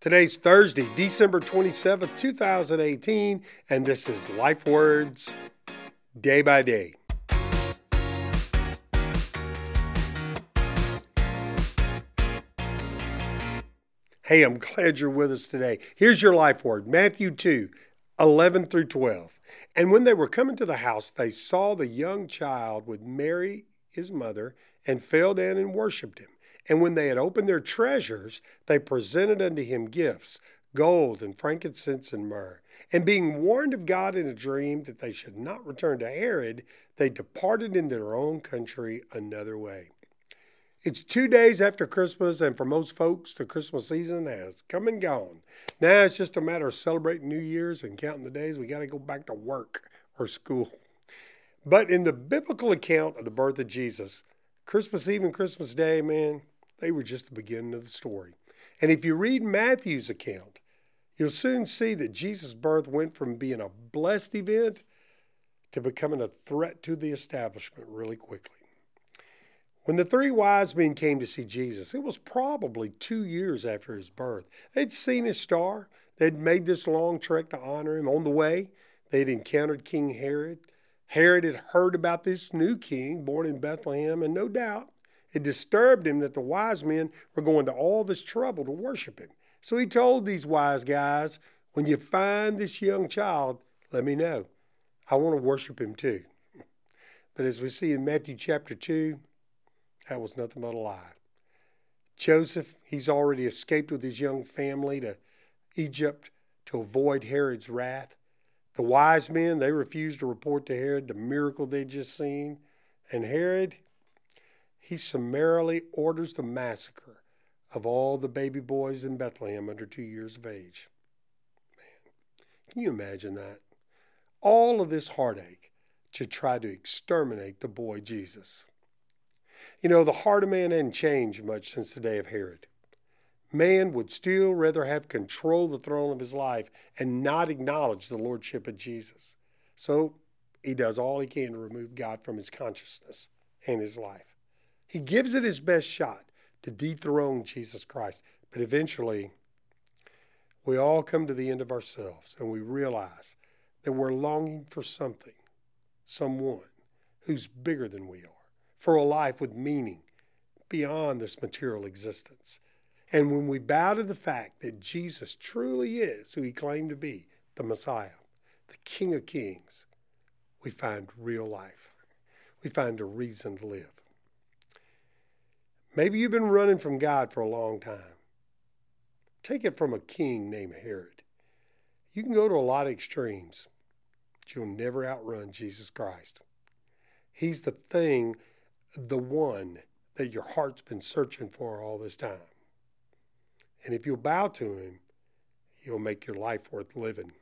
Today's Thursday, December 27th, 2018, and this is Life Words Day by Day. Hey, I'm glad you're with us today. Here's your life word, Matthew 2, 11 through 12. And when they were coming to the house, they saw the young child with Mary, his mother, and fell down and worshipped him. And when they had opened their treasures, they presented unto him gifts, gold and frankincense and myrrh. And being warned of God in a dream that they should not return to Herod, they departed into their own country another way. It's 2 days after Christmas, and for most folks, the Christmas season has come and gone. Now it's just a matter of celebrating New Year's and counting the days we got to go back to work or school. But in the biblical account of the birth of Jesus, Christmas Eve and Christmas Day, man, they were just the beginning of the story. And if you read Matthew's account, you'll soon see that Jesus' birth went from being a blessed event to becoming a threat to the establishment really quickly. When the three wise men came to see Jesus, it was probably 2 years after his birth. They'd seen his star. They'd made this long trek to honor him. On the way, they'd encountered King Herod. Herod had heard about this new king born in Bethlehem, and no doubt it disturbed him that the wise men were going to all this trouble to worship him. So he told these wise guys, when you find this young child, let me know. I want to worship him too. But as we see in Matthew chapter 2, that was nothing but a lie. Joseph, he's already escaped with his young family to Egypt to avoid Herod's wrath. The wise men, they refused to report to Herod the miracle they'd just seen. And Herod, he summarily orders the massacre of all the baby boys in Bethlehem under 2 years of age. Man, can you imagine that? All of this heartache to try to exterminate the boy Jesus. You know, the heart of man hadn't changed much since the day of Herod. Man would still rather have control of the throne of his life and not acknowledge the lordship of Jesus. So he does all he can to remove God from his consciousness and his life. He gives it his best shot to dethrone Jesus Christ. But eventually, we all come to the end of ourselves and we realize that we're longing for something, someone who's bigger than we are, for a life with meaning beyond this material existence. And when we bow to the fact that Jesus truly is who he claimed to be, the Messiah, the King of Kings, we find real life. We find a reason to live. Maybe you've been running from God for a long time. Take it from a king named Herod. You can go to a lot of extremes, but you'll never outrun Jesus Christ. He's the thing, the one that your heart's been searching for all this time. And if you'll bow to him, he'll make your life worth living.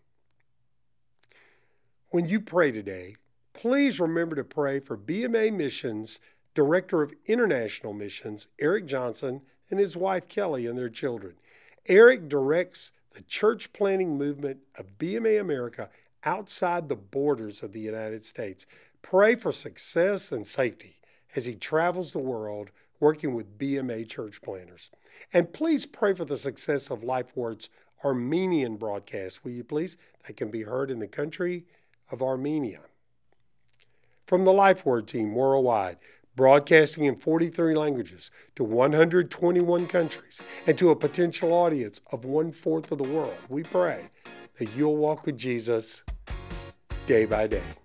When you pray today, please remember to pray for BMA Missions, Director of International Missions, Eric Johnson, and his wife, Kelly, and their children. Eric directs the church planting movement of BMA America outside the borders of the United States. Pray for success and safety as he travels the world working with BMA church planters. And please pray for the success of LifeWord's Armenian broadcast, will you please? That can be heard in the country of Armenia. From the LifeWord team worldwide, broadcasting in 43 languages to 121 countries and to a potential audience of 1/4 of the world, we pray that you'll walk with Jesus day by day.